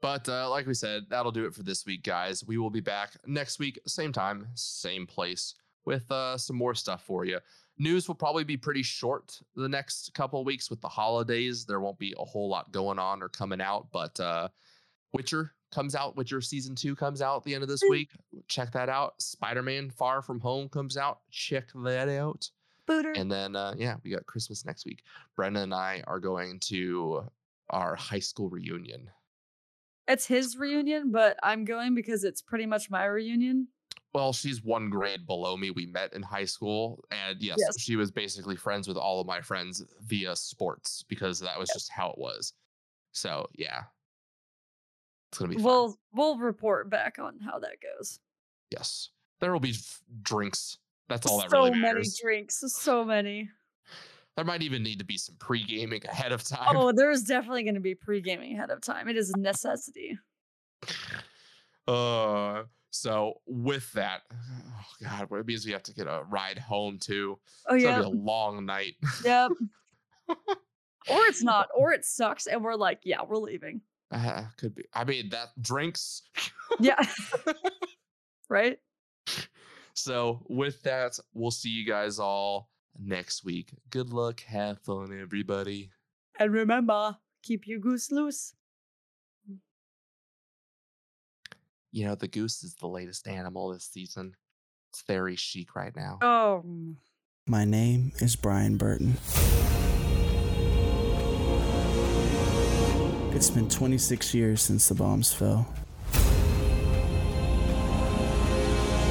But like we said, that'll do it for this week, guys. We will be back next week, same time, same place, with some more stuff for you. News will probably be pretty short the next couple of weeks with the holidays. There won't be a whole lot going on or coming out, but Witcher comes out. Witcher Season 2 comes out at the end of this week. Check that out. Spider-Man Far From Home comes out. Check that out. Booter. And then, yeah, we got Christmas next week. Brenna and I are going to our high school reunion. It's his reunion, but I'm going because it's pretty much my reunion. Well, she's one grade below me. We met in high school. And yes, she was basically friends with all of my friends via sports because that was just how it was. So, yeah. It's going to be fun. We'll report back on how that goes. Yes. There will be drinks. That's all that really matters. So many drinks. So many. There might even need to be some pre-gaming ahead of time. Oh, there's definitely going to be pre-gaming ahead of time. It is a necessity. So with that, oh God, what it means we have to get a ride home too. Oh, it's gonna be a long night. Yep. Or it's not, or it sucks, and we're like, yeah, we're leaving. Could be. I mean, that drinks. Yeah. Right. So with that, we'll see you guys all next week. Good luck. Have fun, everybody. And remember, keep your goose loose. You know, the goose is the latest animal this season. It's very chic right now. Oh. My name is Brian Burton. It's been 26 years since the bombs fell.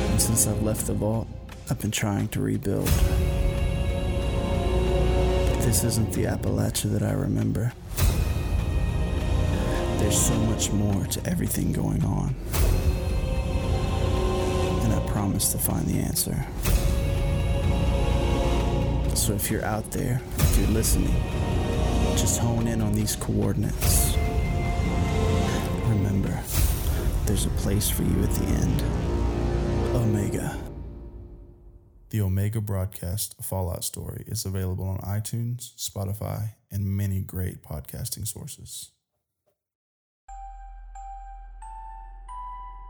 And since I've left the vault, I've been trying to rebuild. But this isn't the Appalachia that I remember. There's so much more to everything going on. And I promise to find the answer. So if you're out there, if you're listening, just hone in on these coordinates. Remember, there's a place for you at the end. Omega. The Omega Broadcast Fallout Story is available on iTunes, Spotify, and many great podcasting sources.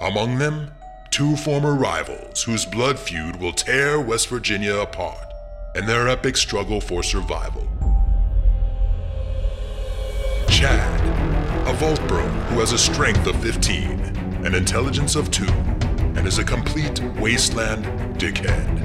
Among them, two former rivals whose blood feud will tear West Virginia apart in their epic struggle for survival. Chad, a vault bro who has a strength of 15, an intelligence of 2, and is a complete wasteland dickhead.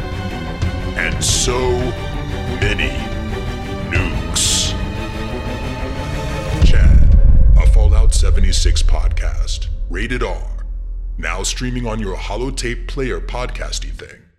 And so many nukes. Chad, a Fallout 76 podcast, rated R. Now streaming on your holotape player podcasty thing.